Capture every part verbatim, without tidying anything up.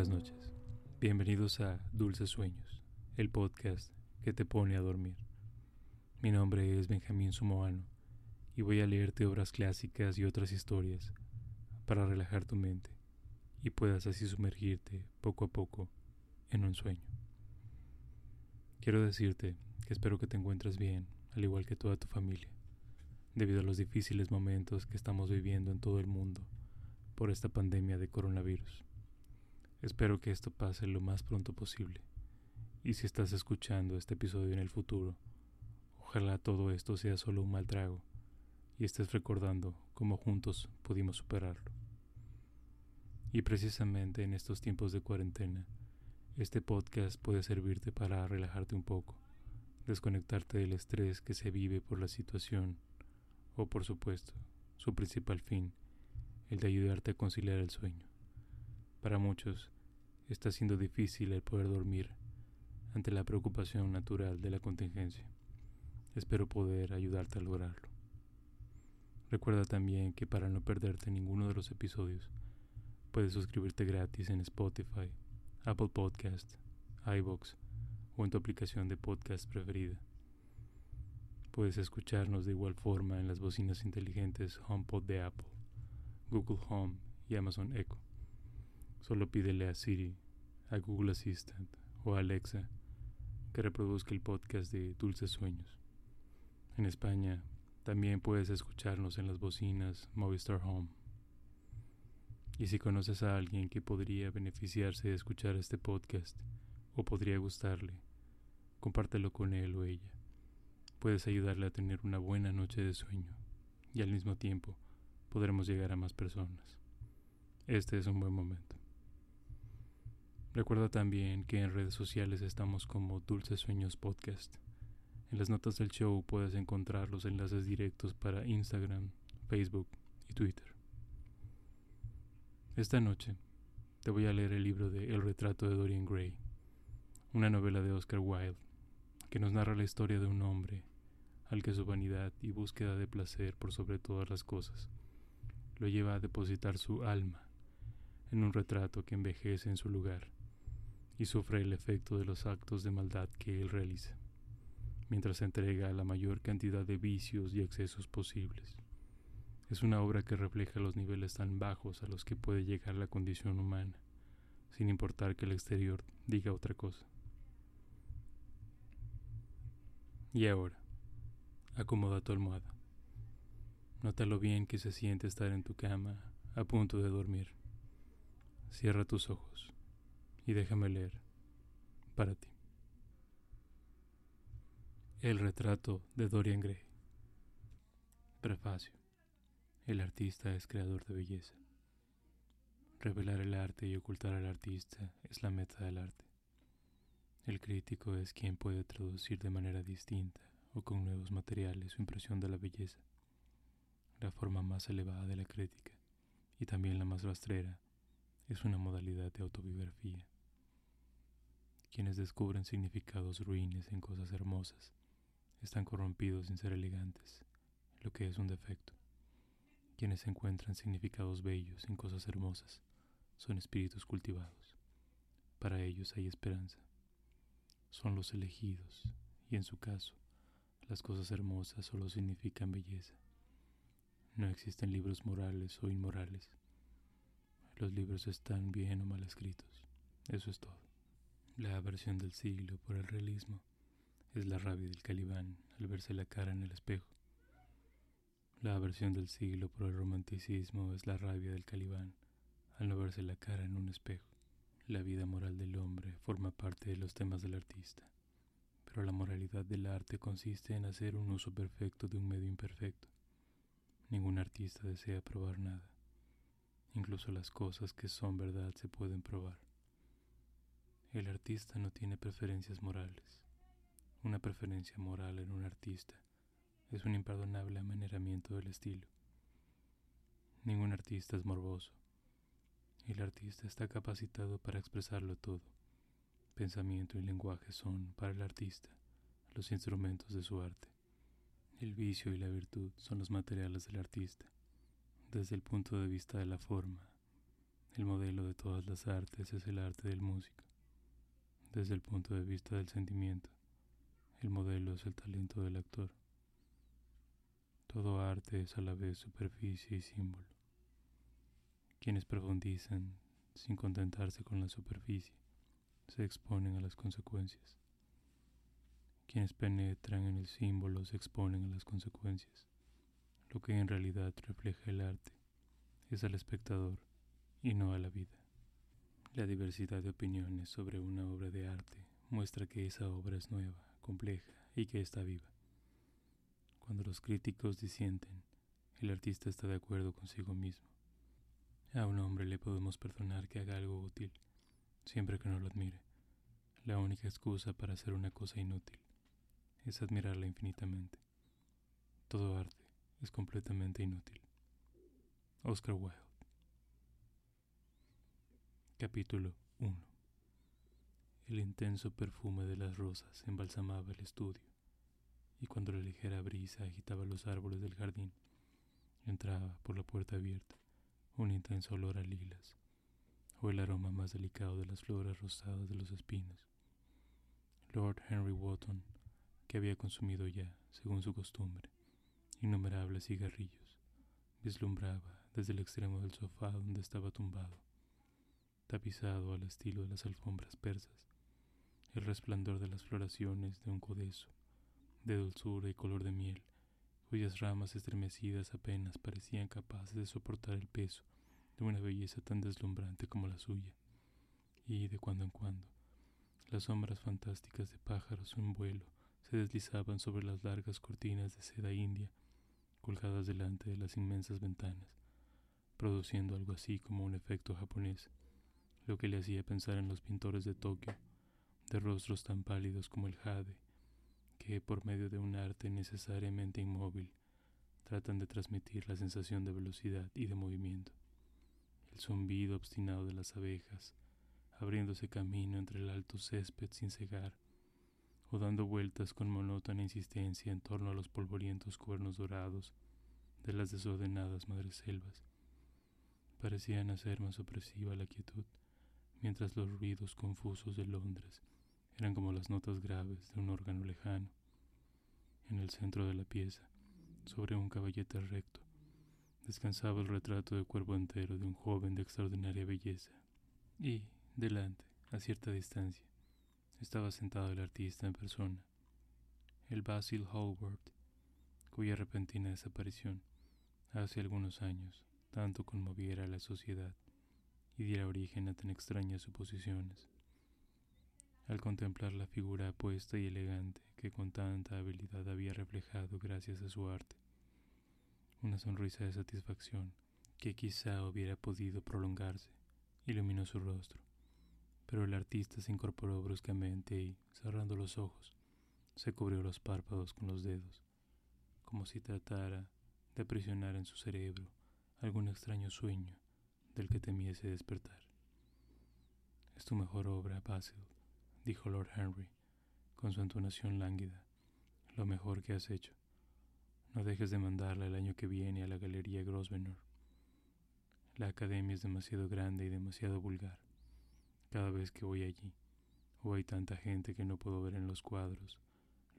Buenas noches, bienvenidos a Dulces Sueños, el podcast que te pone a dormir. Mi nombre es Benjamín Sumoano y voy a leerte obras clásicas y otras historias para relajar tu mente y puedas así sumergirte poco a poco en un sueño. Quiero decirte que espero que te encuentres bien, al igual que toda tu familia, debido a los difíciles momentos que estamos viviendo en todo el mundo por esta pandemia de coronavirus. Espero que esto pase lo más pronto posible, y si estás escuchando este episodio en el futuro, ojalá todo esto sea solo un mal trago y estés recordando cómo juntos pudimos superarlo. Y precisamente en estos tiempos de cuarentena, este podcast puede servirte para relajarte un poco, desconectarte del estrés que se vive por la situación o, por supuesto, su principal fin, el de ayudarte a conciliar el sueño. Para muchos, está siendo difícil el poder dormir ante la preocupación natural de la contingencia. Espero poder ayudarte a lograrlo. Recuerda también que para no perderte ninguno de los episodios, puedes suscribirte gratis en Spotify, Apple Podcasts, iVoox o en tu aplicación de podcast preferida. Puedes escucharnos de igual forma en las bocinas inteligentes HomePod de Apple, Google Home y Amazon Echo. Solo pídele a Siri, a Google Assistant o a Alexa que reproduzca el podcast de Dulces Sueños. En España también puedes escucharnos en las bocinas Movistar Home. Y si conoces a alguien que podría beneficiarse de escuchar este podcast o podría gustarle, compártelo con él o ella. Puedes ayudarle a tener una buena noche de sueño y al mismo tiempo podremos llegar a más personas. Este es un buen momento. Recuerda también que en redes sociales estamos como Dulces Sueños Podcast. En las notas del show puedes encontrar los enlaces directos para Instagram, Facebook y Twitter. Esta noche te voy a leer el libro de El Retrato de Dorian Gray, una novela de Oscar Wilde que nos narra la historia de un hombre al que su vanidad y búsqueda de placer por sobre todas las cosas lo lleva a depositar su alma en un retrato que envejece en su lugar y sufre el efecto de los actos de maldad que él realiza, mientras se entrega a la mayor cantidad de vicios y excesos posibles. Es una obra que refleja los niveles tan bajos a los que puede llegar la condición humana, sin importar que el exterior diga otra cosa. Y ahora, acomoda tu almohada. Nota lo bien que se siente estar en tu cama a punto de dormir. Cierra tus ojos y déjame leer para ti. El retrato de Dorian Gray. Prefacio. El artista es creador de belleza. Revelar el arte y ocultar al artista es la meta del arte. El crítico es quien puede traducir de manera distinta o con nuevos materiales su impresión de la belleza, la forma más elevada de la crítica y también la más rastrera. Es una modalidad de autobiografía. Quienes descubren significados ruines en cosas hermosas están corrompidos sin ser elegantes, lo que es un defecto. Quienes encuentran significados bellos en cosas hermosas son espíritus cultivados. Para ellos hay esperanza. Son los elegidos, y en su caso, las cosas hermosas solo significan belleza. No existen libros morales o inmorales. Los libros están bien o mal escritos. Eso es todo. La aversión del siglo por el realismo es la rabia del Calibán al verse la cara en el espejo. La aversión del siglo por el romanticismo es la rabia del Calibán al no verse la cara en un espejo. La vida moral del hombre forma parte de los temas del artista, pero la moralidad del arte consiste en hacer un uso perfecto de un medio imperfecto. Ningún artista desea probar nada. Incluso las cosas que son verdad se pueden probar. El artista no tiene preferencias morales. Una preferencia moral en un artista es un imperdonable amaneramiento del estilo. Ningún artista es morboso. El artista está capacitado para expresarlo todo. Pensamiento y lenguaje son, para el artista, los instrumentos de su arte. El vicio y la virtud son los materiales del artista. Desde el punto de vista de la forma, El modelo de todas las artes es el arte del músico, desde el punto de vista del sentimiento. El modelo es el talento del actor. Todo arte es a la vez superficie y símbolo. Quienes profundizan sin contentarse con la superficie se exponen a las consecuencias. Quienes penetran en el símbolo se exponen a las consecuencias. Lo que en realidad refleja el arte es al espectador y no a la vida. La diversidad de opiniones sobre una obra de arte muestra que esa obra es nueva, compleja y que está viva. Cuando los críticos disienten, el artista está de acuerdo consigo mismo. A un hombre le podemos perdonar que haga algo útil, siempre que no lo admire. La única excusa para hacer una cosa inútil es admirarla infinitamente. Todo arte es completamente inútil. Oscar Wilde. Capítulo uno. El intenso perfume de las rosas embalsamaba el estudio, y cuando la ligera brisa agitaba los árboles del jardín, entraba por la puerta abierta un intenso olor a lilas, o el aroma más delicado de las flores rosadas de los espinos. Lord Henry Wotton, que había consumido ya, según su costumbre, innumerables cigarrillos, vislumbraba desde el extremo del sofá donde estaba tumbado, tapizado al estilo de las alfombras persas, el resplandor de las floraciones de un codeso, de dulzura y color de miel, cuyas ramas estremecidas apenas parecían capaces de soportar el peso de una belleza tan deslumbrante como la suya, y de cuando en cuando, las sombras fantásticas de pájaros en vuelo se deslizaban sobre las largas cortinas de seda india colgadas delante de las inmensas ventanas, produciendo algo así como un efecto japonés, lo que le hacía pensar en los pintores de Tokio, de rostros tan pálidos como el jade, que por medio de un arte necesariamente inmóvil tratan de transmitir la sensación de velocidad y de movimiento. El zumbido obstinado de las abejas, abriéndose camino entre el alto césped sin cegar, o dando vueltas con monótona insistencia en torno a los polvorientos cuernos dorados de las desordenadas madreselvas, parecían hacer más opresiva la quietud, mientras los ruidos confusos de Londres eran como las notas graves de un órgano lejano. En el centro de la pieza, sobre un caballete recto, descansaba el retrato de cuerpo entero de un joven de extraordinaria belleza, y, delante, a cierta distancia, estaba sentado el artista en persona, el Basil Hallward, cuya repentina desaparición, hace algunos años, tanto conmoviera a la sociedad y diera origen a tan extrañas suposiciones. Al contemplar la figura apuesta y elegante que con tanta habilidad había reflejado gracias a su arte, una sonrisa de satisfacción que quizá hubiera podido prolongarse iluminó su rostro, pero el artista se incorporó bruscamente y, cerrando los ojos, se cubrió los párpados con los dedos, como si tratara de aprisionar en su cerebro algún extraño sueño del que temiese despertar. «Es tu mejor obra, Basil», dijo Lord Henry, con su entonación lánguida, «lo mejor que has hecho. No dejes de mandarla el año que viene a la Galería Grosvenor. La academia es demasiado grande y demasiado vulgar. Cada vez que voy allí, o hay tanta gente que no puedo ver en los cuadros,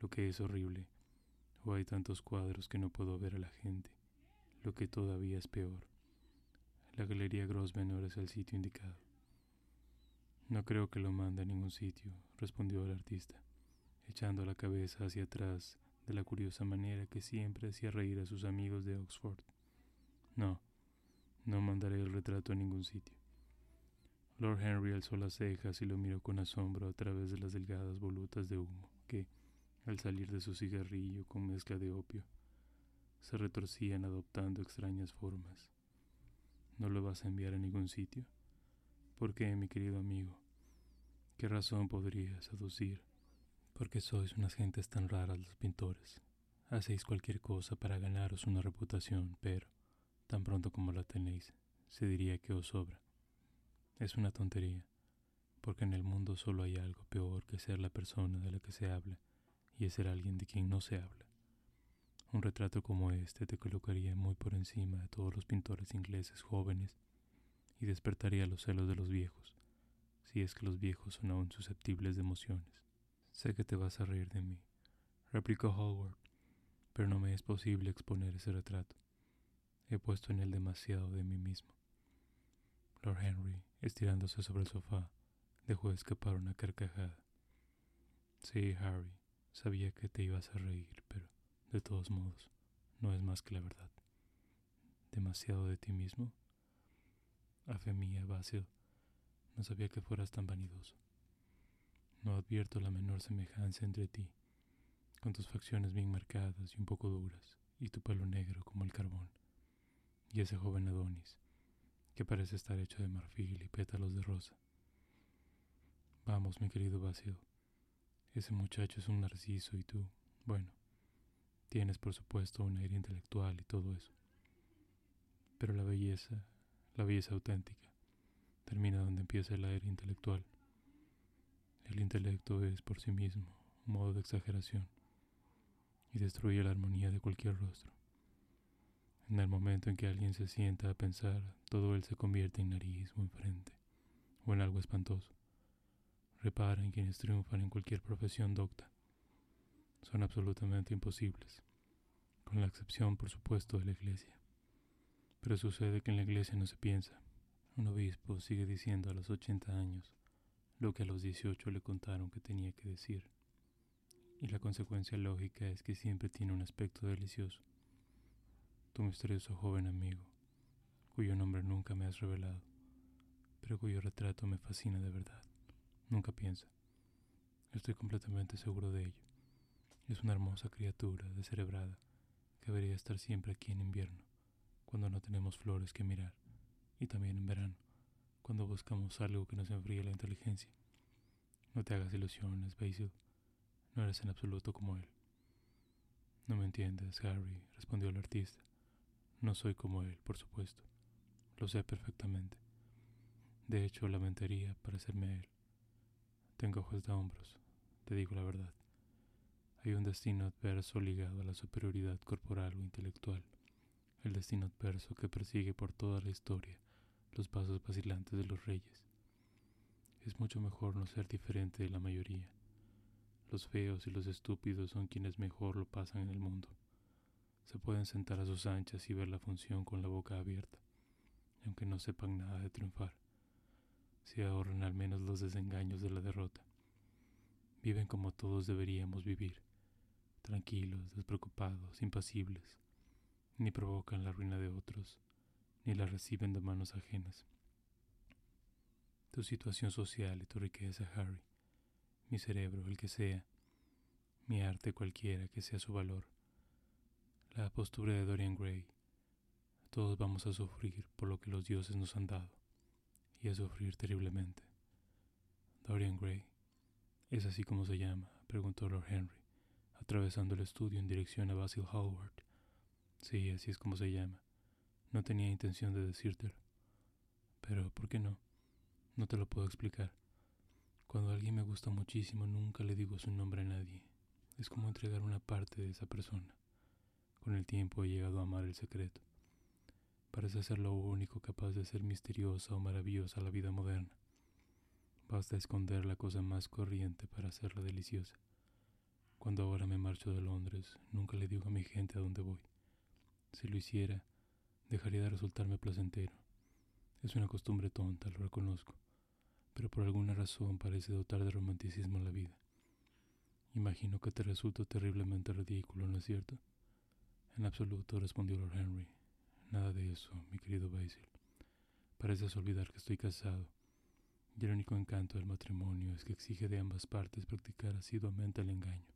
lo que es horrible, o hay tantos cuadros que no puedo ver a la gente, lo que todavía es peor. La Galería Grosvenor es el sitio indicado». «No creo que lo mande a ningún sitio», respondió el artista, echando la cabeza hacia atrás de la curiosa manera que siempre hacía reír a sus amigos de Oxford. «No, no mandaré el retrato a ningún sitio». Lord Henry alzó las cejas y lo miró con asombro a través de las delgadas volutas de humo que, al salir de su cigarrillo con mezcla de opio, se retorcían adoptando extrañas formas. «¿No lo vas a enviar a ningún sitio? ¿Por qué, mi querido amigo? ¿Qué razón podrías aducir? Porque sois unas gentes tan raras los pintores. Hacéis cualquier cosa para ganaros una reputación, pero, tan pronto como la tenéis, se diría que os sobra. Es una tontería, porque en el mundo solo hay algo peor que ser la persona de la que se habla, y es ser alguien de quien no se habla. Un retrato como este te colocaría muy por encima de todos los pintores ingleses jóvenes y despertaría los celos de los viejos, si es que los viejos son aún susceptibles de emociones. Sé que te vas a reír de mí, replicó Hallward, pero no me es posible exponer ese retrato. He puesto en él demasiado de mí mismo. Lord Henry, estirándose sobre el sofá, dejó de escapar una carcajada. Sí, Harry, sabía que te ibas a reír, pero, de todos modos, no es más que la verdad. ¿Demasiado de ti mismo? A fe mía, Basil, no sabía que fueras tan vanidoso. No advierto la menor semejanza entre ti, con tus facciones bien marcadas y un poco duras, y tu pelo negro como el carbón, y ese joven Adonis, que parece estar hecho de marfil y pétalos de rosa. Vamos, mi querido Basil, ese muchacho es un narciso y tú, bueno, tienes por supuesto un aire intelectual y todo eso. Pero la belleza, la belleza auténtica, termina donde empieza el aire intelectual. El intelecto es por sí mismo un modo de exageración y destruye la armonía de cualquier rostro. En el momento en que alguien se sienta a pensar, todo él se convierte en nariz o en frente, o en algo espantoso. Repara en quienes triunfan en cualquier profesión docta. Son absolutamente imposibles, con la excepción, por supuesto, de la iglesia. Pero sucede que en la iglesia no se piensa. Un obispo sigue diciendo a los ochenta años lo que a los dieciocho le contaron que tenía que decir. Y la consecuencia lógica es que siempre tiene un aspecto delicioso. Tu misterioso joven amigo, cuyo nombre nunca me has revelado, pero cuyo retrato me fascina de verdad. Nunca piensa. Estoy completamente seguro de ello. Es una hermosa criatura, descerebrada, que debería estar siempre aquí en invierno, cuando no tenemos flores que mirar, y también en verano, cuando buscamos algo que nos enfríe la inteligencia. No te hagas ilusiones, Basil. No eres en absoluto como él. No me entiendes, Harry, respondió el artista. No soy como él, por supuesto. Lo sé perfectamente. De hecho, lamentaría parecerme a él. Tengo ojos de hombros, te digo la verdad. Hay un destino adverso ligado a la superioridad corporal o intelectual. El destino adverso que persigue por toda la historia los pasos vacilantes de los reyes. Es mucho mejor no ser diferente de la mayoría. Los feos y los estúpidos son quienes mejor lo pasan en el mundo. Se pueden sentar a sus anchas y ver la función con la boca abierta, aunque no sepan nada de triunfar. Se ahorran al menos los desengaños de la derrota. Viven como todos deberíamos vivir, tranquilos, despreocupados, impasibles. Ni provocan la ruina de otros, ni la reciben de manos ajenas. Tu situación social y tu riqueza, Harry, mi cerebro, el que sea, mi arte cualquiera que sea su valor, la postura de Dorian Gray, todos vamos a sufrir por lo que los dioses nos han dado, y a sufrir terriblemente. Dorian Gray, ¿es así como se llama?, preguntó Lord Henry, atravesando el estudio en dirección a Basil Hallward. Sí, así es como se llama. No tenía intención de decírtelo. Pero, ¿por qué no? No te lo puedo explicar. Cuando alguien me gusta muchísimo, nunca le digo su nombre a nadie. Es como entregar una parte de esa persona. Con el tiempo he llegado a amar el secreto. Parece ser lo único capaz de hacer misteriosa o maravillosa la vida moderna. Basta esconder la cosa más corriente para hacerla deliciosa. Cuando ahora me marcho de Londres, nunca le digo a mi gente a dónde voy. Si lo hiciera, dejaría de resultarme placentero. Es una costumbre tonta, lo reconozco, pero por alguna razón parece dotar de romanticismo a la vida. Imagino que te resulta terriblemente ridículo, ¿no es cierto? En absoluto, respondió Lord Henry. Nada de eso, mi querido Basil. Pareces olvidar que estoy casado. Y el único encanto del matrimonio es que exige de ambas partes practicar asiduamente el engaño.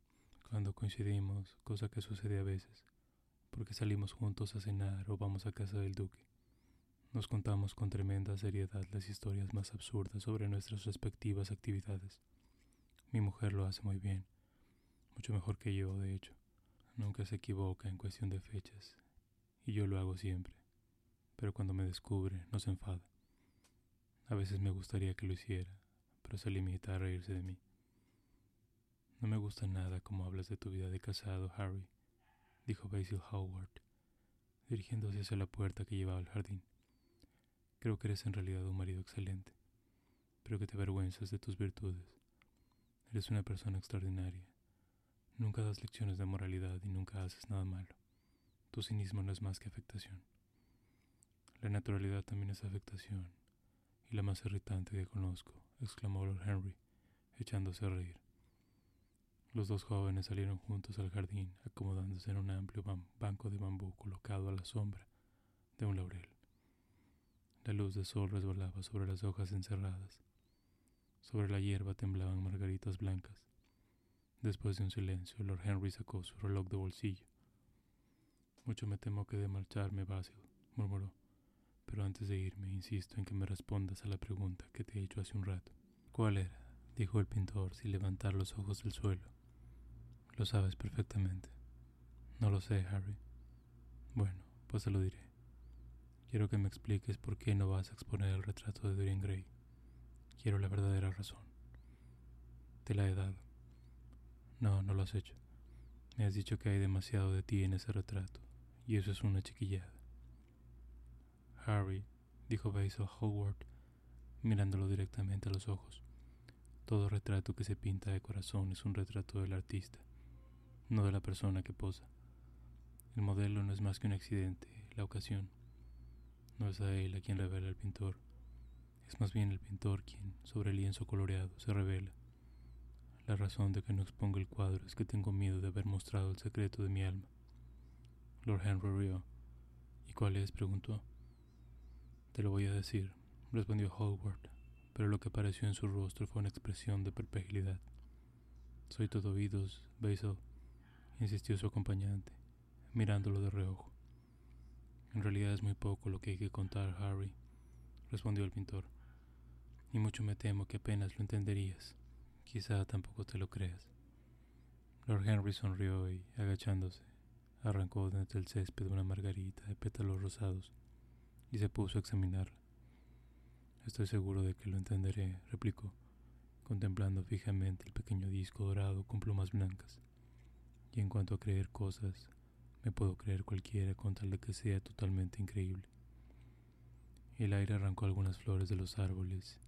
Cuando coincidimos, cosa que sucede a veces, porque salimos juntos a cenar o vamos a casa del duque, nos contamos con tremenda seriedad las historias más absurdas sobre nuestras respectivas actividades. Mi mujer lo hace muy bien, mucho mejor que yo, de hecho. Nunca se equivoca en cuestión de fechas, y yo lo hago siempre, pero cuando me descubre, no se enfada. A veces me gustaría que lo hiciera, pero se limita a reírse de mí. No me gusta nada cómo hablas de tu vida de casado, Harry, dijo Basil Hallward, dirigiéndose hacia la puerta que llevaba al jardín. Creo que eres en realidad un marido excelente, pero que te avergüenzas de tus virtudes. Eres una persona extraordinaria. Nunca das lecciones de moralidad y nunca haces nada malo. Tu cinismo no es más que afectación. La naturalidad también es afectación, y la más irritante que conozco, exclamó Lord Henry, echándose a reír. Los dos jóvenes salieron juntos al jardín, acomodándose en un amplio ban- banco de bambú colocado a la sombra de un laurel. La luz del sol resbalaba sobre las hojas encerradas. Sobre la hierba temblaban margaritas blancas. Después de un silencio, Lord Henry sacó su reloj de bolsillo. Mucho me temo que de marcharme, Basil, murmuró, pero antes de irme insisto en que me respondas a la pregunta que te he hecho hace un rato. ¿Cuál era?, dijo el pintor sin levantar los ojos del suelo. Lo sabes perfectamente. No lo sé, Harry. Bueno, pues te lo diré. Quiero que me expliques por qué no vas a exponer el retrato de Dorian Gray. Quiero la verdadera razón. Te la he dado. No, no lo has hecho. Me has dicho que hay demasiado de ti en ese retrato, y eso es una chiquillada. Harry, dijo Basil Hallward, mirándolo directamente a los ojos. Todo retrato que se pinta de corazón es un retrato del artista, no de la persona que posa. El modelo no es más que un accidente, la ocasión. No es a él a quien revela el pintor. Es más bien el pintor quien, sobre el lienzo coloreado, se revela. La razón de que no exponga el cuadro es que tengo miedo de haber mostrado el secreto de mi alma. Lord Henry rió. ¿Y cuál es?, preguntó. Te lo voy a decir, respondió Hallward, pero lo que apareció en su rostro fue una expresión de perplejidad. Soy todo oídos, Basil, insistió su acompañante, mirándolo de reojo. En realidad es muy poco lo que hay que contar, Harry, respondió el pintor, y mucho me temo que apenas lo entenderías. Quizá tampoco te lo creas. Lord Henry sonrió y, agachándose, arrancó de entre el césped una margarita de pétalos rosados y se puso a examinarla. Estoy seguro de que lo entenderé, replicó, contemplando fijamente el pequeño disco dorado con plumas blancas. Y en cuanto a creer cosas, me puedo creer cualquiera con tal de que sea totalmente increíble. El aire arrancó algunas flores de los árboles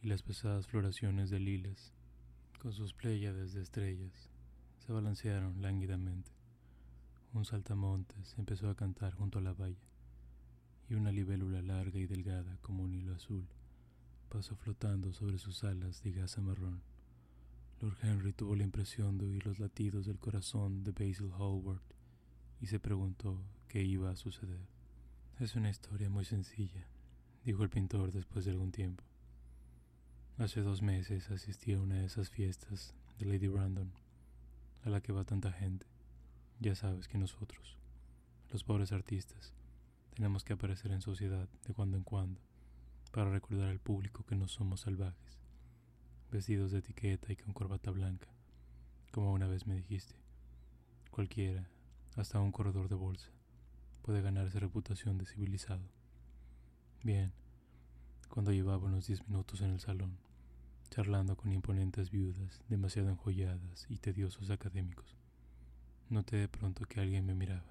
y las pesadas floraciones de lilas, con sus pléyades de estrellas, se balancearon lánguidamente. Un saltamontes empezó a cantar junto a la valla, y una libélula larga y delgada como un hilo azul pasó flotando sobre sus alas de gasa marrón. Lord Henry tuvo la impresión de oír los latidos del corazón de Basil Hallward y se preguntó qué iba a suceder. Es una historia muy sencilla, dijo el pintor después de algún tiempo. Hace dos meses asistí a una de esas fiestas de Lady Brandon, a la que va tanta gente. Ya sabes que nosotros, los pobres artistas, tenemos que aparecer en sociedad de cuando en cuando para recordar al público que no somos salvajes, vestidos de etiqueta y con corbata blanca, como una vez me dijiste. Cualquiera, hasta un corredor de bolsa, puede ganarse reputación de civilizado. Bien. Cuando llevaba unos diez minutos en el salón, charlando con imponentes viudas, demasiado enjolladas y tediosos académicos, noté de pronto que alguien me miraba.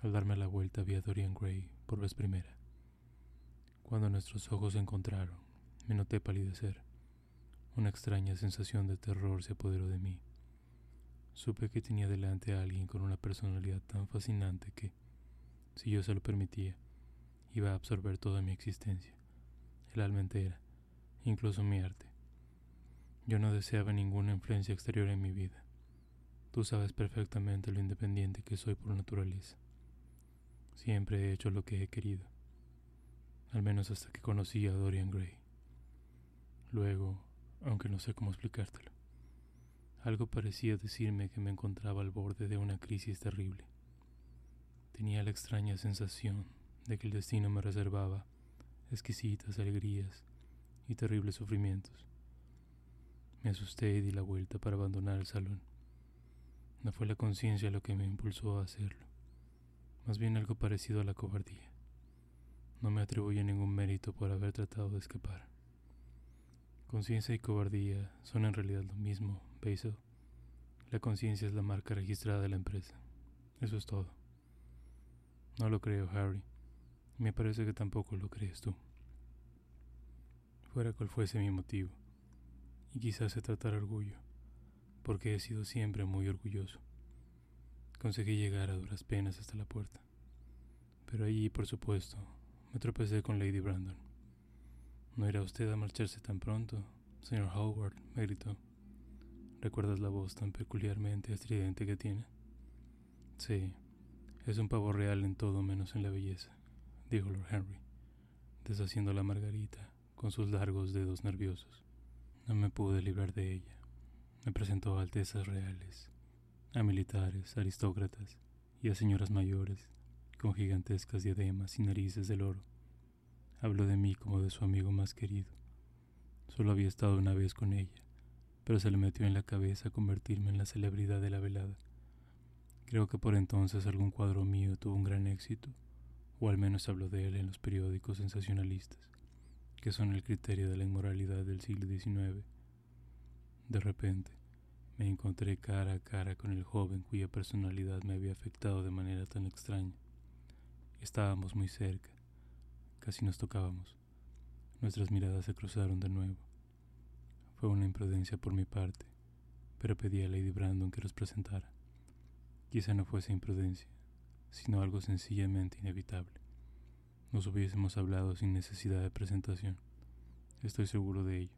Al darme la vuelta vi a Dorian Gray por vez primera. Cuando nuestros ojos se encontraron, me noté palidecer. Una extraña sensación de terror se apoderó de mí. Supe que tenía delante a alguien con una personalidad tan fascinante que, si yo se lo permitía, iba a absorber toda mi existencia, el alma entera, incluso mi arte. Yo no deseaba ninguna influencia exterior en mi vida. Tú sabes perfectamente lo independiente que soy por naturaleza. Siempre he hecho lo que he querido, al menos hasta que conocí a Dorian Gray. Luego, aunque no sé cómo explicártelo, algo parecía decirme que me encontraba al borde de una crisis terrible. Tenía la extraña sensación de que el destino me reservaba exquisitas alegrías y terribles sufrimientos. Me asusté y di la vuelta para abandonar el salón. No fue la conciencia lo que me impulsó a hacerlo, más bien algo parecido a la cobardía. No me atribuyo ningún mérito por haber tratado de escapar. Conciencia y cobardía son en realidad lo mismo, Basil. La conciencia es la marca registrada de la empresa. Eso es todo. No lo creo, Harry. Me parece que tampoco lo crees tú. Fuera cual fuese mi motivo, y quizás se tratara de orgullo, porque he sido siempre muy orgulloso, conseguí llegar a duras penas hasta la puerta. Pero allí, por supuesto, me tropecé con Lady Brandon. —¿No irá usted a marcharse tan pronto, señor Hallward? —me gritó. —¿Recuerdas la voz tan peculiarmente estridente que tiene? —Sí, es un pavo real en todo menos en la belleza —dijo Lord Henry, deshaciendo la margarita con sus largos dedos nerviosos. No me pude librar de ella. Me presentó a altezas reales, a militares, aristócratas y a señoras mayores con gigantescas diademas y narices de oro. Habló de mí como de su amigo más querido. Solo había estado una vez con ella, pero se le metió en la cabeza convertirme en la celebridad de la velada. Creo que por entonces algún cuadro mío tuvo un gran éxito, o al menos habló de él en los periódicos sensacionalistas, que son el criterio de la inmoralidad del siglo diecinueve. De repente, me encontré cara a cara con el joven cuya personalidad me había afectado de manera tan extraña. Estábamos muy cerca. Casi nos tocábamos. Nuestras miradas se cruzaron de nuevo. Fue una imprudencia por mi parte, pero pedí a Lady Brandon que los presentara. Quizá no fuese imprudencia, sino algo sencillamente inevitable. Nos hubiésemos hablado sin necesidad de presentación. Estoy seguro de ello.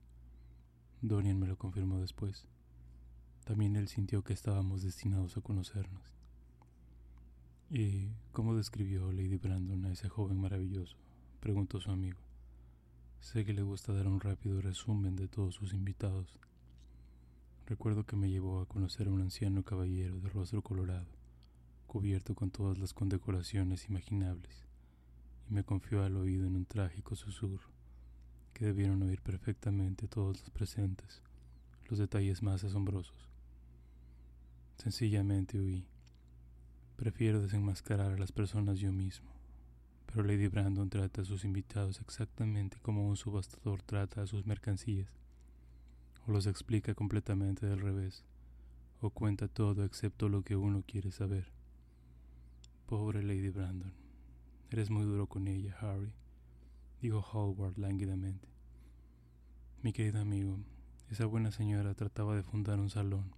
Dorian me lo confirmó después. También él sintió que estábamos destinados a conocernos. —¿Y cómo describió Lady Brandon a ese joven maravilloso? —preguntó su amigo. —Sé que le gusta dar un rápido resumen de todos sus invitados. Recuerdo que me llevó a conocer a un anciano caballero de rostro colorado, cubierto con todas las condecoraciones imaginables, y me confió al oído en un trágico susurro, que debieron oír perfectamente todos los presentes, los detalles más asombrosos. Sencillamente huí. Prefiero desenmascarar a las personas yo mismo. Pero Lady Brandon trata a sus invitados exactamente como un subastador trata a sus mercancías, o los explica completamente del revés, o cuenta todo excepto lo que uno quiere saber. —Pobre Lady Brandon, eres muy duro con ella, Harry —dijo Hallward lánguidamente. —Mi querido amigo, esa buena señora trataba de fundar un salón,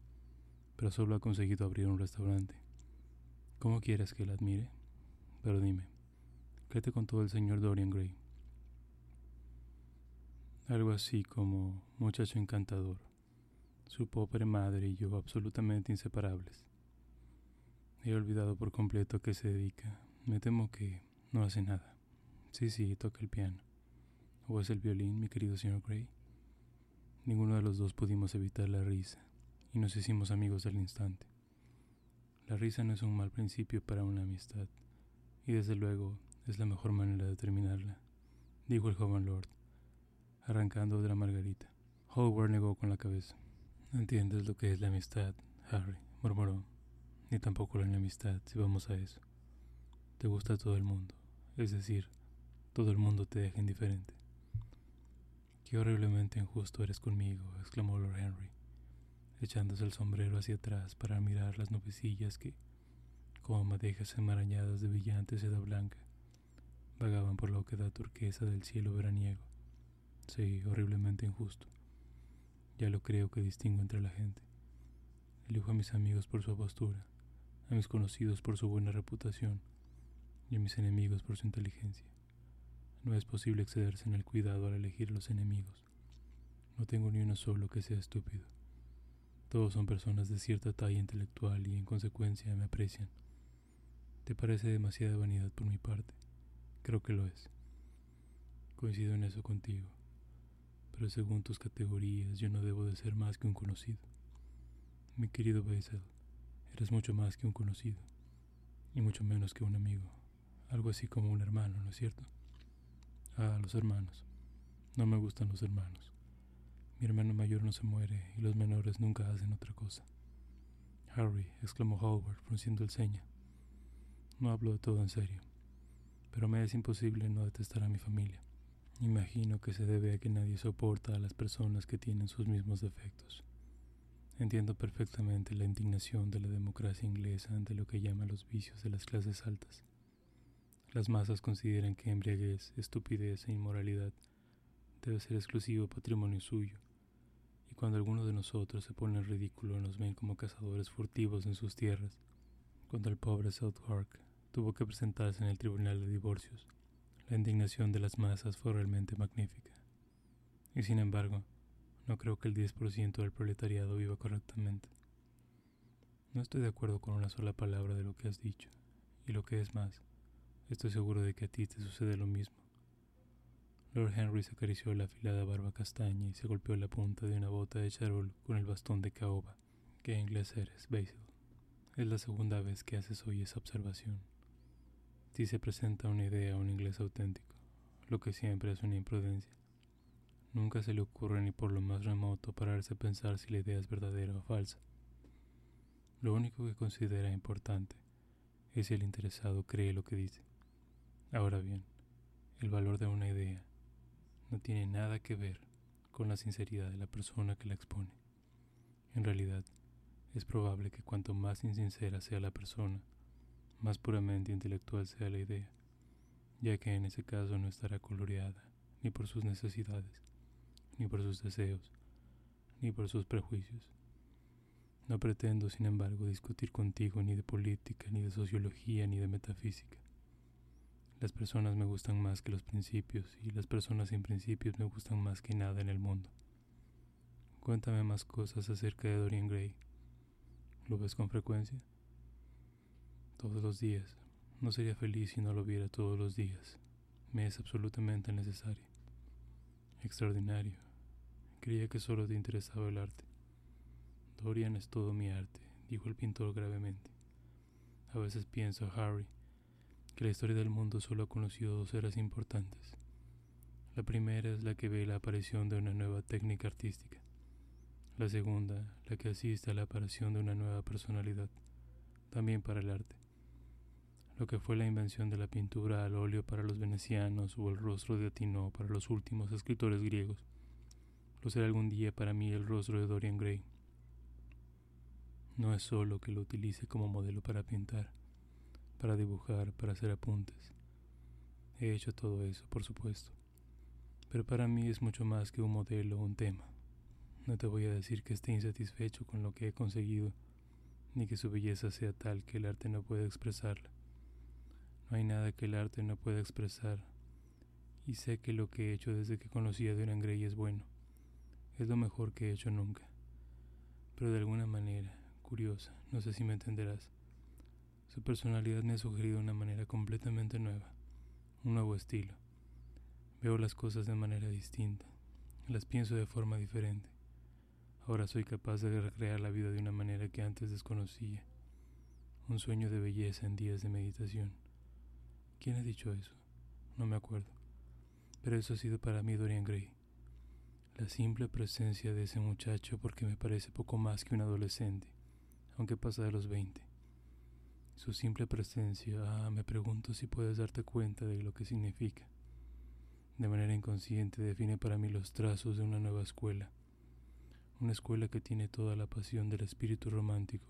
pero solo ha conseguido abrir un restaurante. ¿Cómo quieres que la admire? Pero dime, ¿qué te contó el señor Dorian Gray? Algo así como muchacho encantador. Su pobre madre y yo absolutamente inseparables. He olvidado por completo a qué se dedica. Me temo que no hace nada. Sí, sí, toca el piano. ¿O es el violín, mi querido señor Gray? Ninguno de los dos pudimos evitar la risa y nos hicimos amigos al instante. La risa no es un mal principio para una amistad, y desde luego es la mejor manera de terminarla, dijo el joven Lord, arrancando de la margarita. Hallward negó con la cabeza. No entiendes lo que es la amistad, Harry, murmuró, ni tampoco la enemistad, si vamos a eso. Te gusta todo el mundo, es decir, todo el mundo te deja indiferente. Qué horriblemente injusto eres conmigo, exclamó Lord Henry, echándose el sombrero hacia atrás para mirar las nubecillas que, como madejas enmarañadas de brillante seda blanca, vagaban por la oquedad turquesa del cielo veraniego. Sí, horriblemente injusto. Ya lo creo que distingo entre la gente. Elijo a mis amigos por su postura, a mis conocidos por su buena reputación y a mis enemigos por su inteligencia. No es posible excederse en el cuidado al elegir los enemigos. No tengo ni uno solo que sea estúpido. Todos son personas de cierta talla intelectual y en consecuencia me aprecian. ¿Te parece demasiada vanidad por mi parte? Creo que lo es. Coincido en eso contigo, pero según tus categorías yo no debo de ser más que un conocido. Mi querido Basil, eres mucho más que un conocido, y mucho menos que un amigo, algo así como un hermano, ¿no es cierto? Ah, los hermanos. No me gustan los hermanos. Mi hermano mayor no se muere y los menores nunca hacen otra cosa. —Harry —exclamó Hallward, frunciendo el ceño—. No hablo de todo en serio, pero me es imposible no detestar a mi familia. Imagino que se debe a que nadie soporta a las personas que tienen sus mismos defectos. Entiendo perfectamente la indignación de la democracia inglesa ante lo que llama los vicios de las clases altas. Las masas consideran que embriaguez, estupidez e inmoralidad debe ser exclusivo patrimonio suyo, y cuando algunos de nosotros se ponen ridículo nos ven como cazadores furtivos en sus tierras. Cuando el pobre Southwark tuvo que presentarse en el tribunal de divorcios, la indignación de las masas fue realmente magnífica. Y sin embargo, no creo que el diez por ciento del proletariado viva correctamente. No estoy de acuerdo con una sola palabra de lo que has dicho, y lo que es más, estoy seguro de que a ti te sucede lo mismo. Lord Henry se acarició la afilada barba castaña y se golpeó la punta de una bota de charol con el bastón de caoba, que en inglés eres, Basil. Es la segunda vez que haces hoy esa observación. Si se presenta una idea a un inglés auténtico, lo que siempre es una imprudencia. Nunca se le ocurre ni por lo más remoto pararse a pensar si la idea es verdadera o falsa. Lo único que considera importante es si el interesado cree lo que dice. Ahora bien, el valor de una idea no tiene nada que ver con la sinceridad de la persona que la expone. En realidad, es probable que cuanto más insincera sea la persona, más puramente intelectual sea la idea, ya que en ese caso no estará coloreada ni por sus necesidades, ni por sus deseos, ni por sus prejuicios. No pretendo, sin embargo, discutir contigo ni de política, ni de sociología, ni de metafísica. Las personas me gustan más que los principios, y las personas sin principios me gustan más que nada en el mundo. Cuéntame más cosas acerca de Dorian Gray. ¿Lo ves con frecuencia? Todos los días. No sería feliz si no lo viera todos los días. Me es absolutamente necesario. Extraordinario. Creía que solo te interesaba el arte. Dorian es todo mi arte, dijo el pintor gravemente. A veces pienso, Harry, que la historia del mundo solo ha conocido dos eras importantes. La primera es la que ve la aparición de una nueva técnica artística. La segunda, la que asiste a la aparición de una nueva personalidad, también para el arte. Lo que fue la invención de la pintura al óleo para los venecianos o el rostro de Atino para los últimos escritores griegos, lo será algún día para mí el rostro de Dorian Gray. No es solo que lo utilice como modelo para pintar, para dibujar, para hacer apuntes. He hecho todo eso, por supuesto. Pero para mí es mucho más que un modelo o un tema. No te voy a decir que esté insatisfecho con lo que he conseguido, ni que su belleza sea tal que el arte no pueda expresarla. No hay nada que el arte no pueda expresar, y sé que lo que he hecho desde que conocí a Dorian Gray es bueno. Es lo mejor que he hecho nunca. Pero de alguna manera curiosa, no sé si me entenderás. Su personalidad me ha sugerido una manera completamente nueva, un nuevo estilo. Veo las cosas de manera distinta, las pienso de forma diferente. Ahora soy capaz de recrear la vida de una manera que antes desconocía. Un sueño de belleza en días de meditación. ¿Quién ha dicho eso? No me acuerdo. Pero eso ha sido para mí Dorian Gray. La simple presencia de ese muchacho, porque me parece poco más que un adolescente, aunque pasa de los veinte. Su simple presencia, ah, me pregunto si puedes darte cuenta de lo que significa. De manera inconsciente define para mí los trazos de una nueva escuela. Una escuela que tiene toda la pasión del espíritu romántico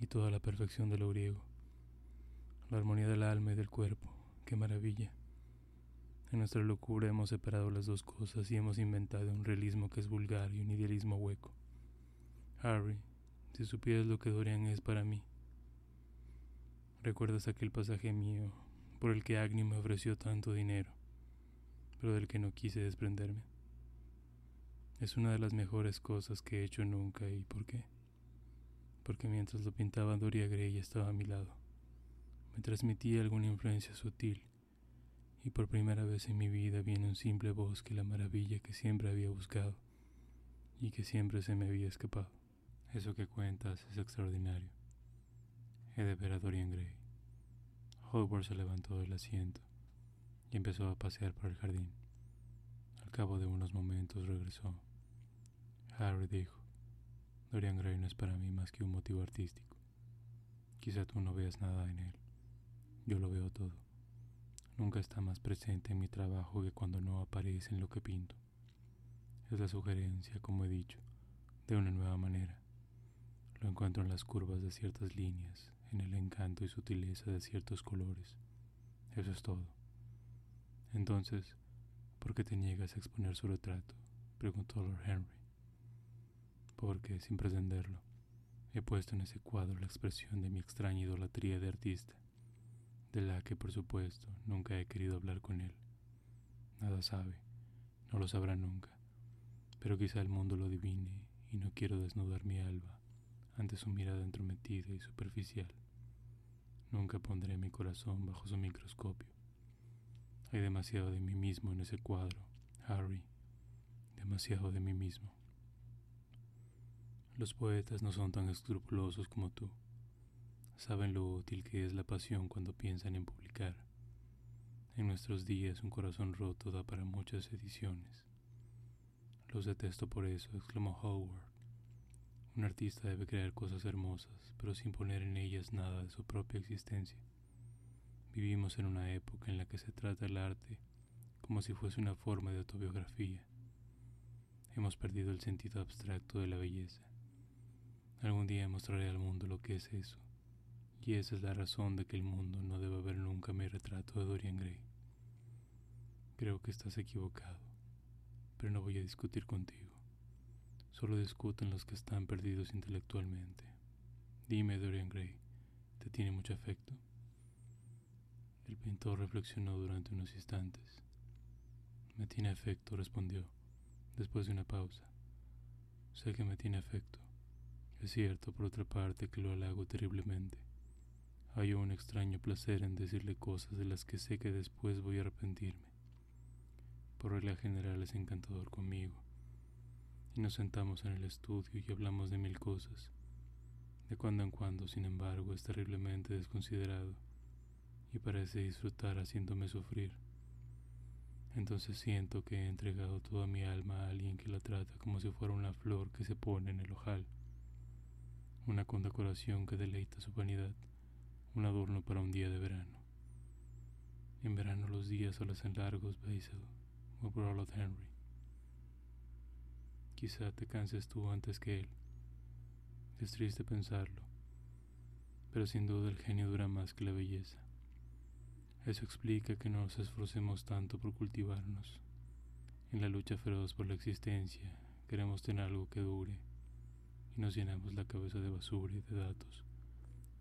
y toda la perfección de lo griego. La armonía del alma y del cuerpo, qué maravilla. En nuestra locura hemos separado las dos cosas y hemos inventado un realismo que es vulgar y un idealismo hueco. Harry, si supieras lo que Dorian es para mí. ¿Recuerdas aquel pasaje mío por el que Agni me ofreció tanto dinero, pero del que no quise desprenderme? Es una de las mejores cosas que he hecho nunca. ¿Y por qué? Porque mientras lo pintaba Dorian Gray estaba a mi lado. Me transmitía alguna influencia sutil, y por primera vez en mi vida vi en un simple bosque la maravilla que siempre había buscado y que siempre se me había escapado. Eso que cuentas es extraordinario. He de ver a Dorian Gray. Hallward se levantó del asiento y empezó a pasear por el jardín. Al cabo de unos momentos regresó. Harry dijo, Dorian Gray no es para mí más que un motivo artístico. Quizá tú no veas nada en él. Yo lo veo todo. Nunca está más presente en mi trabajo que cuando no aparece en lo que pinto. Es la sugerencia, como he dicho, de una nueva manera. Lo encuentro en las curvas de ciertas líneas, en el encanto y sutileza de ciertos colores, Eso es todo. Entonces, ¿por qué te niegas a exponer su retrato?, preguntó Lord Henry. Porque, sin pretenderlo, he puesto en ese cuadro la expresión de mi extraña idolatría de artista, de la que, por supuesto, nunca he querido hablar con él. Nada sabe, no lo sabrá nunca, pero quizá el mundo lo adivine y no quiero desnudar mi alma ante su mirada entrometida y superficial. Nunca pondré mi corazón bajo su microscopio. Hay demasiado de mí mismo en ese cuadro, Harry, demasiado de mí mismo. Los poetas no son tan escrupulosos como tú. Saben lo útil que es la pasión cuando piensan en publicar. En nuestros días un corazón roto da para muchas ediciones. Los detesto por eso, exclamó Hallward. Un artista debe crear cosas hermosas, pero sin poner en ellas nada de su propia existencia. Vivimos en una época en la que se trata el arte como si fuese una forma de autobiografía. Hemos perdido el sentido abstracto de la belleza. Algún día mostraré al mundo lo que es eso, y esa es la razón de que el mundo no debe ver nunca mi retrato de Dorian Gray. Creo que estás equivocado, pero no voy a discutir contigo. Solo discuten los que están perdidos intelectualmente. Dime, Dorian Gray, ¿te tiene mucho afecto? El pintor reflexionó durante unos instantes. Me tiene afecto, respondió, después de una pausa. Sé que me tiene afecto. Es cierto, por otra parte, que lo halago terriblemente. Hallo un extraño placer en decirle cosas de las que sé que después voy a arrepentirme. Por regla general es encantador conmigo. Y nos sentamos en el estudio y hablamos de mil cosas. De cuando en cuando, sin embargo, es terriblemente desconsiderado y parece disfrutar haciéndome sufrir. Entonces siento que he entregado toda mi alma a alguien que la trata como si fuera una flor que se pone en el ojal. Una condecoración que deleita su vanidad, un adorno para un día de verano. En verano los días solo son largos, Basil, murmuró Lord Henry. Quizá te canses tú antes que él. Es triste pensarlo, pero sin duda el genio dura más que la belleza. Eso explica que no nos esforcemos tanto por cultivarnos. En la lucha feroz por la existencia, queremos tener algo que dure. Nos llenamos la cabeza de basura y de datos,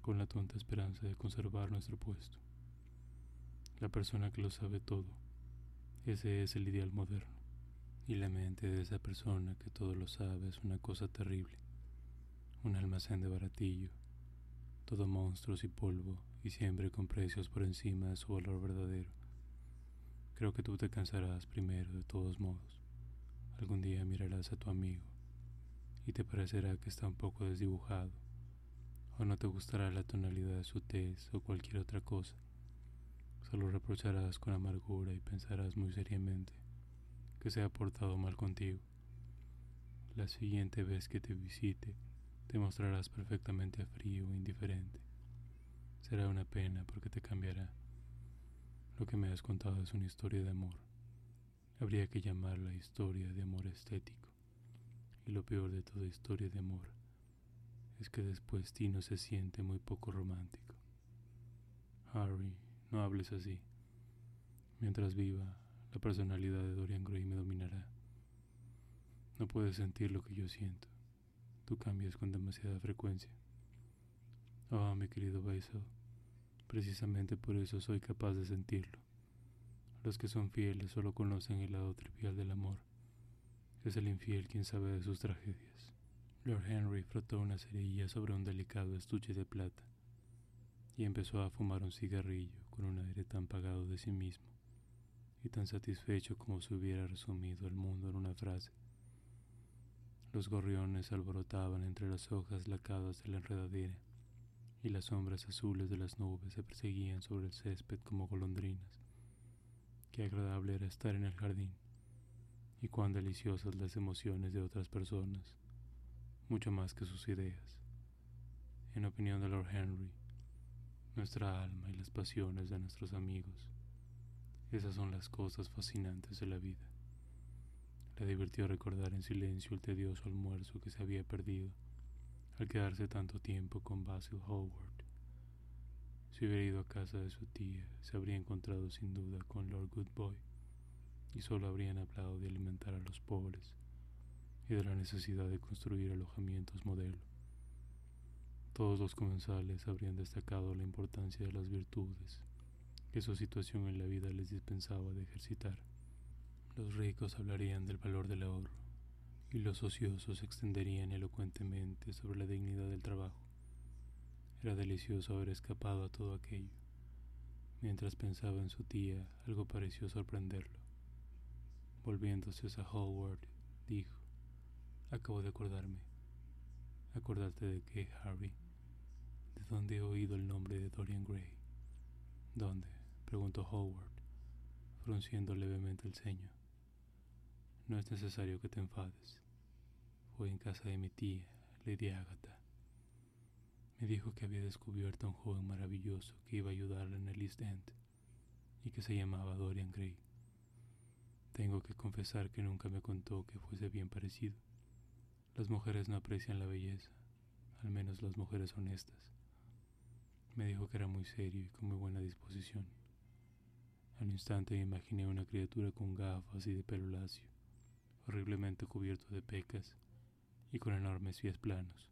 con la tonta esperanza de conservar nuestro puesto. La persona que lo sabe todo, ese es el ideal moderno. Y la mente de esa persona que todo lo sabe es una cosa terrible, un almacén de baratillo, todo monstruos y polvo, y siempre con precios por encima de su valor verdadero. Creo que tú te cansarás primero, de todos modos. Algún día mirarás a tu amigo y te parecerá que está un poco desdibujado, o no te gustará la tonalidad de su tez o cualquier otra cosa. Solo reprocharás con amargura y pensarás muy seriamente que se ha portado mal contigo. La siguiente vez que te visite, te mostrarás perfectamente frío e indiferente. Será una pena porque te cambiará. Lo que me has contado es una historia de amor. Habría que llamarla historia de amor estético. Y lo peor de toda historia de amor es que después Tino se siente muy poco romántico. Harry, no hables así. Mientras viva, la personalidad de Dorian Gray me dominará. No puedes sentir lo que yo siento. Tú cambias con demasiada frecuencia. Ah, oh, mi querido Basil, precisamente por eso soy capaz de sentirlo. Los que son fieles solo conocen el lado trivial del amor. Es el infiel quien sabe de sus tragedias. Lord Henry frotó una cerilla sobre un delicado estuche de plata y empezó a fumar un cigarrillo con un aire tan pagado de sí mismo y tan satisfecho como si hubiera resumido el mundo en una frase. Los gorriones alborotaban entre las hojas lacadas de la enredadera y las sombras azules de las nubes se perseguían sobre el césped como golondrinas. Qué agradable era estar en el jardín. Y cuán deliciosas las emociones de otras personas, mucho más que sus ideas. En opinión de Lord Henry, nuestra alma y las pasiones de nuestros amigos, esas son las cosas fascinantes de la vida. Le divirtió recordar en silencio el tedioso almuerzo que se había perdido al quedarse tanto tiempo con Basil Hallward. Si hubiera ido a casa de su tía, se habría encontrado sin duda con Lord Goodboy, y solo habrían hablado de alimentar a los pobres y de la necesidad de construir alojamientos modelo. Todos los comensales habrían destacado la importancia de las virtudes que su situación en la vida les dispensaba de ejercitar. Los ricos hablarían del valor del ahorro, y los ociosos extenderían elocuentemente sobre la dignidad del trabajo. Era delicioso haber escapado a todo aquello. Mientras pensaba en su tía, algo pareció sorprenderlo. Volviéndose a Hallward, dijo: «Acabo de acordarme. ¿Acordarte de qué, Harry? ¿De dónde he oído el nombre de Dorian Gray?» «¿Dónde?», preguntó Hallward, frunciendo levemente el ceño. «No es necesario que te enfades. Fue en casa de mi tía, Lady Agatha. Me dijo que había descubierto a un joven maravilloso que iba a ayudarla en el East End y que se llamaba Dorian Gray. Tengo que confesar que nunca me contó que fuese bien parecido. Las mujeres no aprecian la belleza, al menos las mujeres honestas. Me dijo que era muy serio y con muy buena disposición. Al instante me imaginé una criatura con gafas y de pelo lacio, horriblemente cubierto de pecas y con enormes pies planos.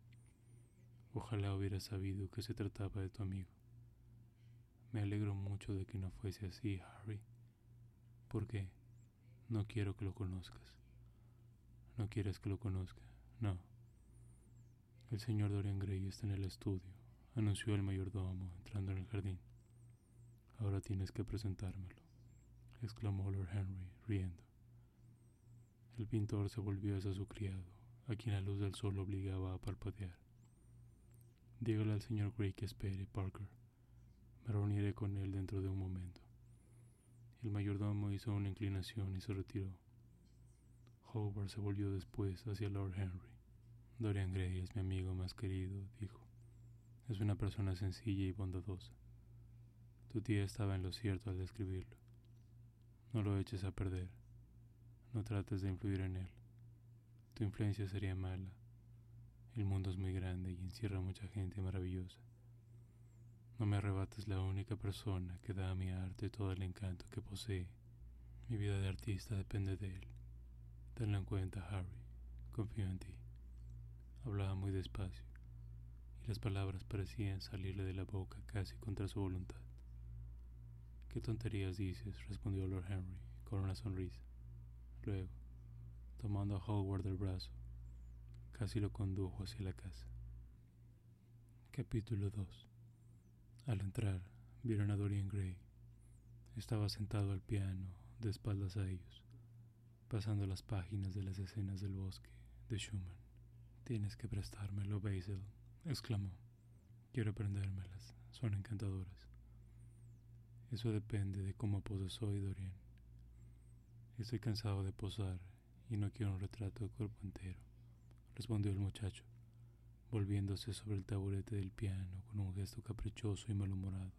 Ojalá hubiera sabido que se trataba de tu amigo. Me alegro mucho de que no fuese así, Harry, porque no quiero que lo conozcas. No quieres que lo conozca, no. El señor Dorian Gray está en el estudio», anunció el mayordomo entrando en el jardín. «Ahora tienes que presentármelo», exclamó Lord Henry, riendo. El pintor se volvió hacia su criado, a quien la luz del sol obligaba a parpadear. «Dígale al señor Gray que espere, Parker. Me reuniré con él dentro de un momento». El mayordomo hizo una inclinación y se retiró. Howard se volvió después hacia Lord Henry. «Dorian Gray es mi amigo más querido», dijo. «Es una persona sencilla y bondadosa. Tu tía estaba en lo cierto al describirlo. No lo eches a perder. No trates de influir en él. Tu influencia sería mala. El mundo es muy grande y encierra mucha gente maravillosa. No me arrebates la única persona que da a mi arte todo el encanto que posee. Mi vida de artista depende de él. Tenlo en cuenta, Harry. Confío en ti». Hablaba muy despacio, y las palabras parecían salirle de la boca casi contra su voluntad. «¿Qué tonterías dices?», respondió Lord Henry con una sonrisa. Luego, tomando a Hallward del brazo, casi lo condujo hacia la casa. Capítulo dos. Al entrar, vieron a Dorian Gray. Estaba sentado al piano, de espaldas a ellos, pasando las páginas de las escenas del bosque, de Schumann. «Tienes que prestármelo, Basil», exclamó. «Quiero aprendérmelas, son encantadoras». «Eso depende de cómo poses hoy, Dorian. Estoy cansado de posar y no quiero un retrato de cuerpo entero», respondió el muchacho, volviéndose sobre el taburete del piano con un gesto caprichoso y malhumorado.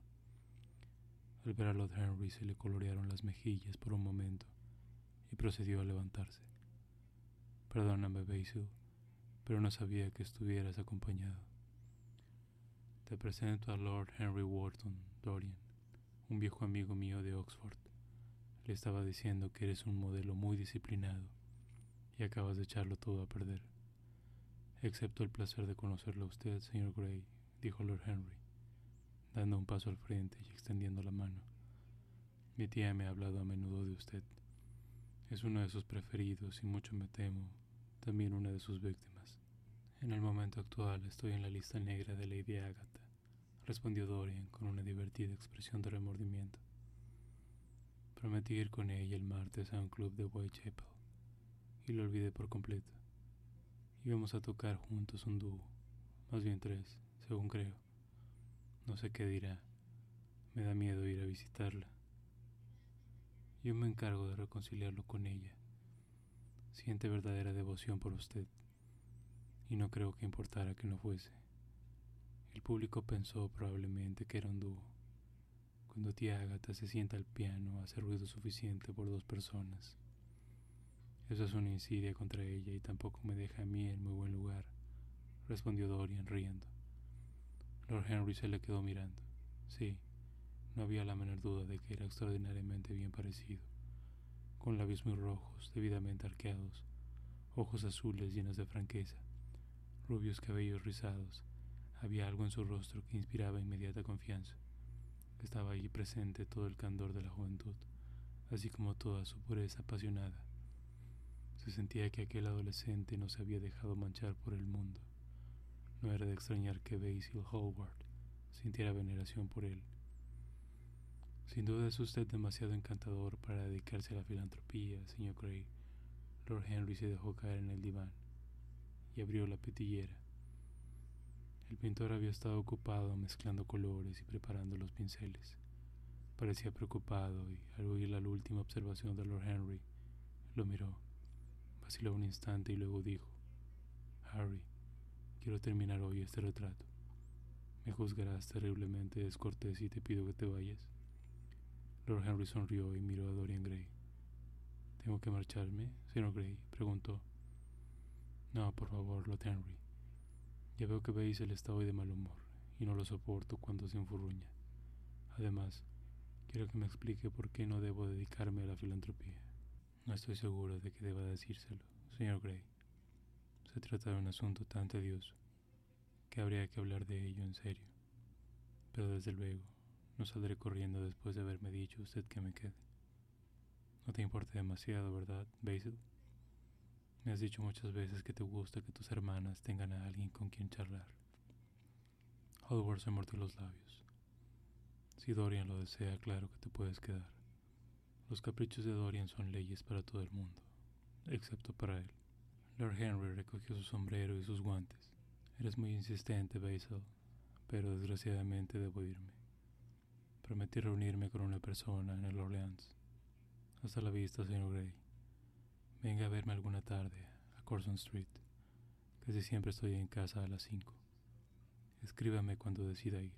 Al ver a Lord Henry se le colorearon las mejillas por un momento y procedió a levantarse. «Perdóname, Basil, pero no sabía que estuvieras acompañado. Te presento a Lord Henry Wotton, Dorian, un viejo amigo mío de Oxford. Le estaba diciendo que eres un modelo muy disciplinado y acabas de echarlo todo a perder». «Excepto el placer de conocerlo a usted, señor Gray», dijo Lord Henry, dando un paso al frente y extendiendo la mano. «Mi tía me ha hablado a menudo de usted. Es uno de sus preferidos y mucho me temo, también una de sus víctimas». «En el momento actual estoy en la lista negra de Lady Agatha», respondió Dorian con una divertida expresión de remordimiento. «Prometí ir con ella el martes a un club de Whitechapel y lo olvidé por completo. Íbamos a tocar juntos un dúo, más bien tres, según creo. No sé qué dirá, me da miedo ir a visitarla. Yo me encargo de reconciliarlo con ella. Siente verdadera devoción por usted, y no creo que importara que no fuese. El público pensó probablemente que era un dúo. Cuando tía Agatha se sienta al piano hace ruido suficiente por dos personas. Eso es una insidia contra ella y tampoco me deja a mí en muy buen lugar», respondió Dorian riendo. Lord Henry se le quedó mirando, Sí, no había la menor duda de que era extraordinariamente bien parecido, con labios muy rojos, debidamente arqueados, ojos azules llenos de franqueza, rubios cabellos rizados. Había algo en su rostro que inspiraba inmediata confianza. Estaba allí presente todo el candor de la juventud, así como toda su pureza apasionada. Se sentía que aquel adolescente no se había dejado manchar por el mundo. No era de extrañar que Basil Hallward sintiera veneración por él. Sin duda es usted demasiado encantador para dedicarse a la filantropía, señor Gray. Lord Henry se dejó caer en el diván y abrió la petillera. El pintor había estado ocupado mezclando colores y preparando los pinceles. Parecía preocupado y, al oír la última observación de Lord Henry, lo miró, vaciló un instante y luego dijo: «Harry, quiero terminar hoy este retrato. Me juzgarás terriblemente descortés y te pido que te vayas». Lord Henry sonrió y miró a Dorian Gray. «¿Tengo que marcharme, señor Gray?», preguntó. «No, por favor, Lord Henry. Ya veo que veis el estado de mal humor, y no lo soporto cuando se enfurruña. Además, quiero que me explique por qué no debo dedicarme a la filantropía. No estoy seguro de que deba decírselo, señor Gray. Se trata de un asunto tan tedioso que habría que hablar de ello en serio. Pero desde luego, no saldré corriendo después de haberme dicho usted que me quede. No te importa demasiado, ¿verdad, Basil? Me has dicho muchas veces que te gusta que tus hermanas tengan a alguien con quien charlar». Hallward se mordió los labios. «Si Dorian lo desea, claro que te puedes quedar. Los caprichos de Dorian son leyes para todo el mundo, excepto para él». Lord Henry recogió su sombrero y sus guantes. «Eres muy insistente, Basil, pero desgraciadamente debo irme. Prometí reunirme con una persona en el Orleans. Hasta la vista, señor Gray. Venga a verme alguna tarde a Corson Street. Casi siempre estoy en casa a las cinco. Escríbame cuando decida ir.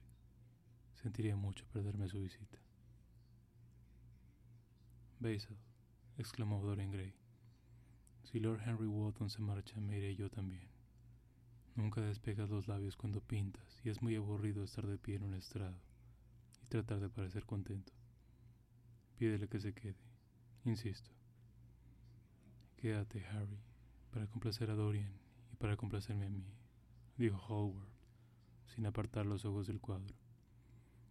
Sentiría mucho perderme su visita». «Basil», exclamó Dorian Gray, «si Lord Henry Wotton se marcha, me iré yo también. Nunca despegas los labios cuando pintas y es muy aburrido estar de pie en un estrado y tratar de parecer contento. Pídele que se quede, insisto. Quédate, Harry, para complacer a Dorian y para complacerme a mí», dijo Hallward, sin apartar los ojos del cuadro.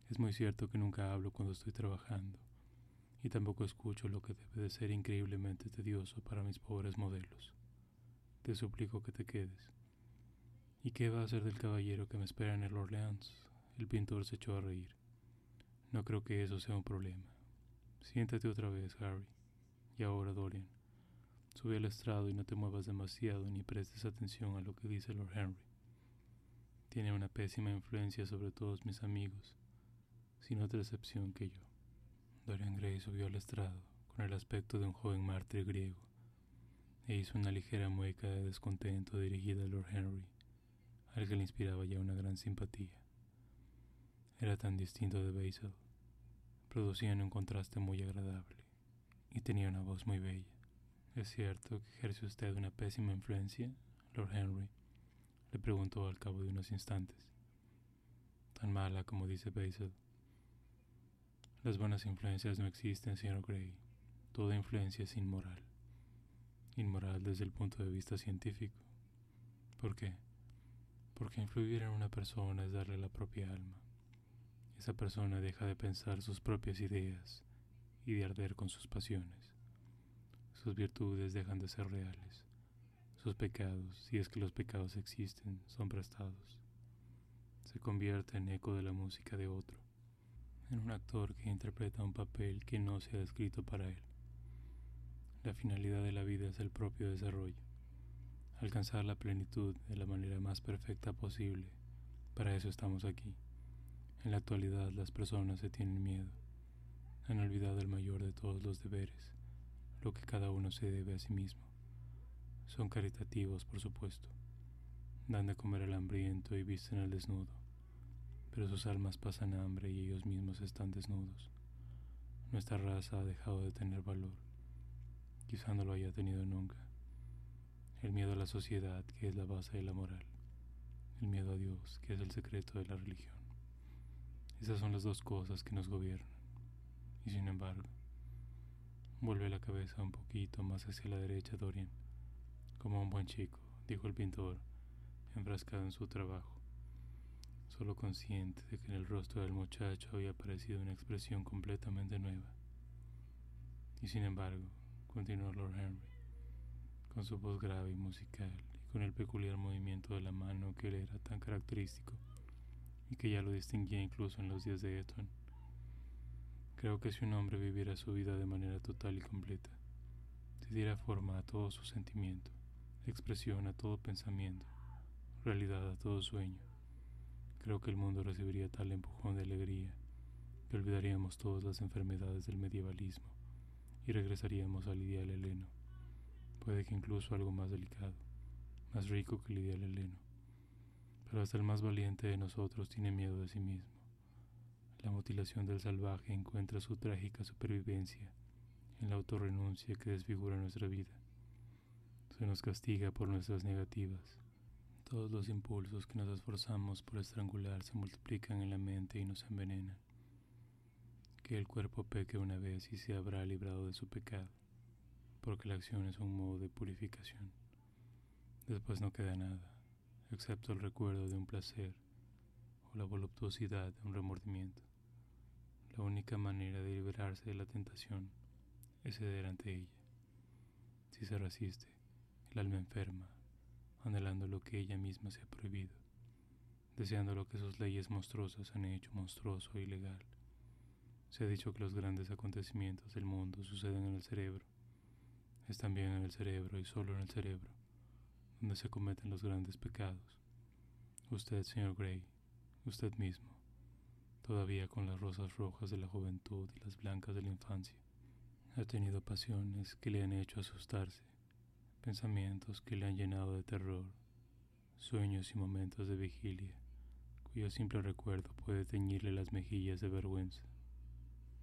«Es muy cierto que nunca hablo cuando estoy trabajando, y tampoco escucho lo que debe de ser increíblemente tedioso para mis pobres modelos. Te suplico que te quedes». «¿Y qué va a hacer del caballero que me espera en el Orleans?», el pintor se echó a reír. «No creo que eso sea un problema. Siéntate otra vez, Harry. Y ahora, Dorian, sube al estrado y no te muevas demasiado ni prestes atención a lo que dice Lord Henry. Tiene una pésima influencia sobre todos mis amigos, sin otra excepción que yo». Dorian Gray subió al estrado con el aspecto de un joven mártir griego e hizo una ligera mueca de descontento dirigida a Lord Henry, al que le inspiraba ya una gran simpatía. Era tan distinto de Basil, producían un contraste muy agradable y tenía una voz muy bella. «¿Es cierto que ejerce usted una pésima influencia, Lord Henry?», le preguntó al cabo de unos instantes. «Tan mala como dice Basil». «Las buenas influencias no existen, señor Gray. Toda influencia es inmoral. Inmoral desde el punto de vista científico. ¿Por qué? Porque influir en una persona es darle la propia alma. Esa persona deja de pensar sus propias ideas y de arder con sus pasiones. Sus virtudes dejan de ser reales. Sus pecados, si es que los pecados existen, son prestados. Se convierte en eco de la música de otro, en un actor que interpreta un papel que no se ha escrito para él. La finalidad de la vida es el propio desarrollo, alcanzar la plenitud de la manera más perfecta posible. Para eso estamos aquí. En la actualidad las personas se tienen miedo, han olvidado el mayor de todos los deberes, lo que cada uno se debe a sí mismo. Son caritativos, por supuesto, dan de comer al hambriento y visten al desnudo, pero sus almas pasan hambre y ellos mismos están desnudos. Nuestra raza ha dejado de tener valor, quizá no lo haya tenido nunca. El miedo a la sociedad, que es la base de la moral, el miedo a Dios, que es el secreto de la religión, Esas son las dos cosas que nos gobiernan. Y sin embargo, vuelve la cabeza un poquito más hacia la derecha Dorian. Como un buen chico, dijo el pintor, enfrascado en su trabajo, solo consciente de que en el rostro del muchacho había aparecido una expresión completamente nueva. Y sin embargo, continuó Lord Henry, con su voz grave y musical, y con el peculiar movimiento de la mano que le era tan característico, y que ya lo distinguía incluso en los días de Eton. Creo que si un hombre viviera su vida de manera total y completa, se diera forma a todo su sentimiento, expresión a todo pensamiento, realidad a todo sueño, creo que el mundo recibiría tal empujón de alegría que olvidaríamos todas las enfermedades del medievalismo y regresaríamos al ideal heleno. Puede que incluso algo más delicado, más rico que el ideal heleno. Pero hasta el más valiente de nosotros tiene miedo de sí mismo. La mutilación del salvaje encuentra su trágica supervivencia en la autorrenuncia que desfigura nuestra vida. Se nos castiga por nuestras negativas. Todos los impulsos que nos esforzamos por estrangular se multiplican en la mente y nos envenenan. Que el cuerpo peque una vez y se habrá librado de su pecado, porque la acción es un modo de purificación. Después no queda nada, excepto el recuerdo de un placer o la voluptuosidad de un remordimiento. La única manera de liberarse de la tentación es ceder ante ella. Si se resiste, el alma enferma, anhelando lo que ella misma se ha prohibido, deseando lo que sus leyes monstruosas han hecho monstruoso e ilegal. Se ha dicho que los grandes acontecimientos del mundo suceden en el cerebro. Es también en el cerebro y solo en el cerebro donde se cometen los grandes pecados. Usted, señor Gray, usted mismo, todavía con las rosas rojas de la juventud y las blancas de la infancia, ha tenido pasiones que le han hecho asustarse, pensamientos que le han llenado de terror, sueños y momentos de vigilia, cuyo simple recuerdo puede teñirle las mejillas de vergüenza.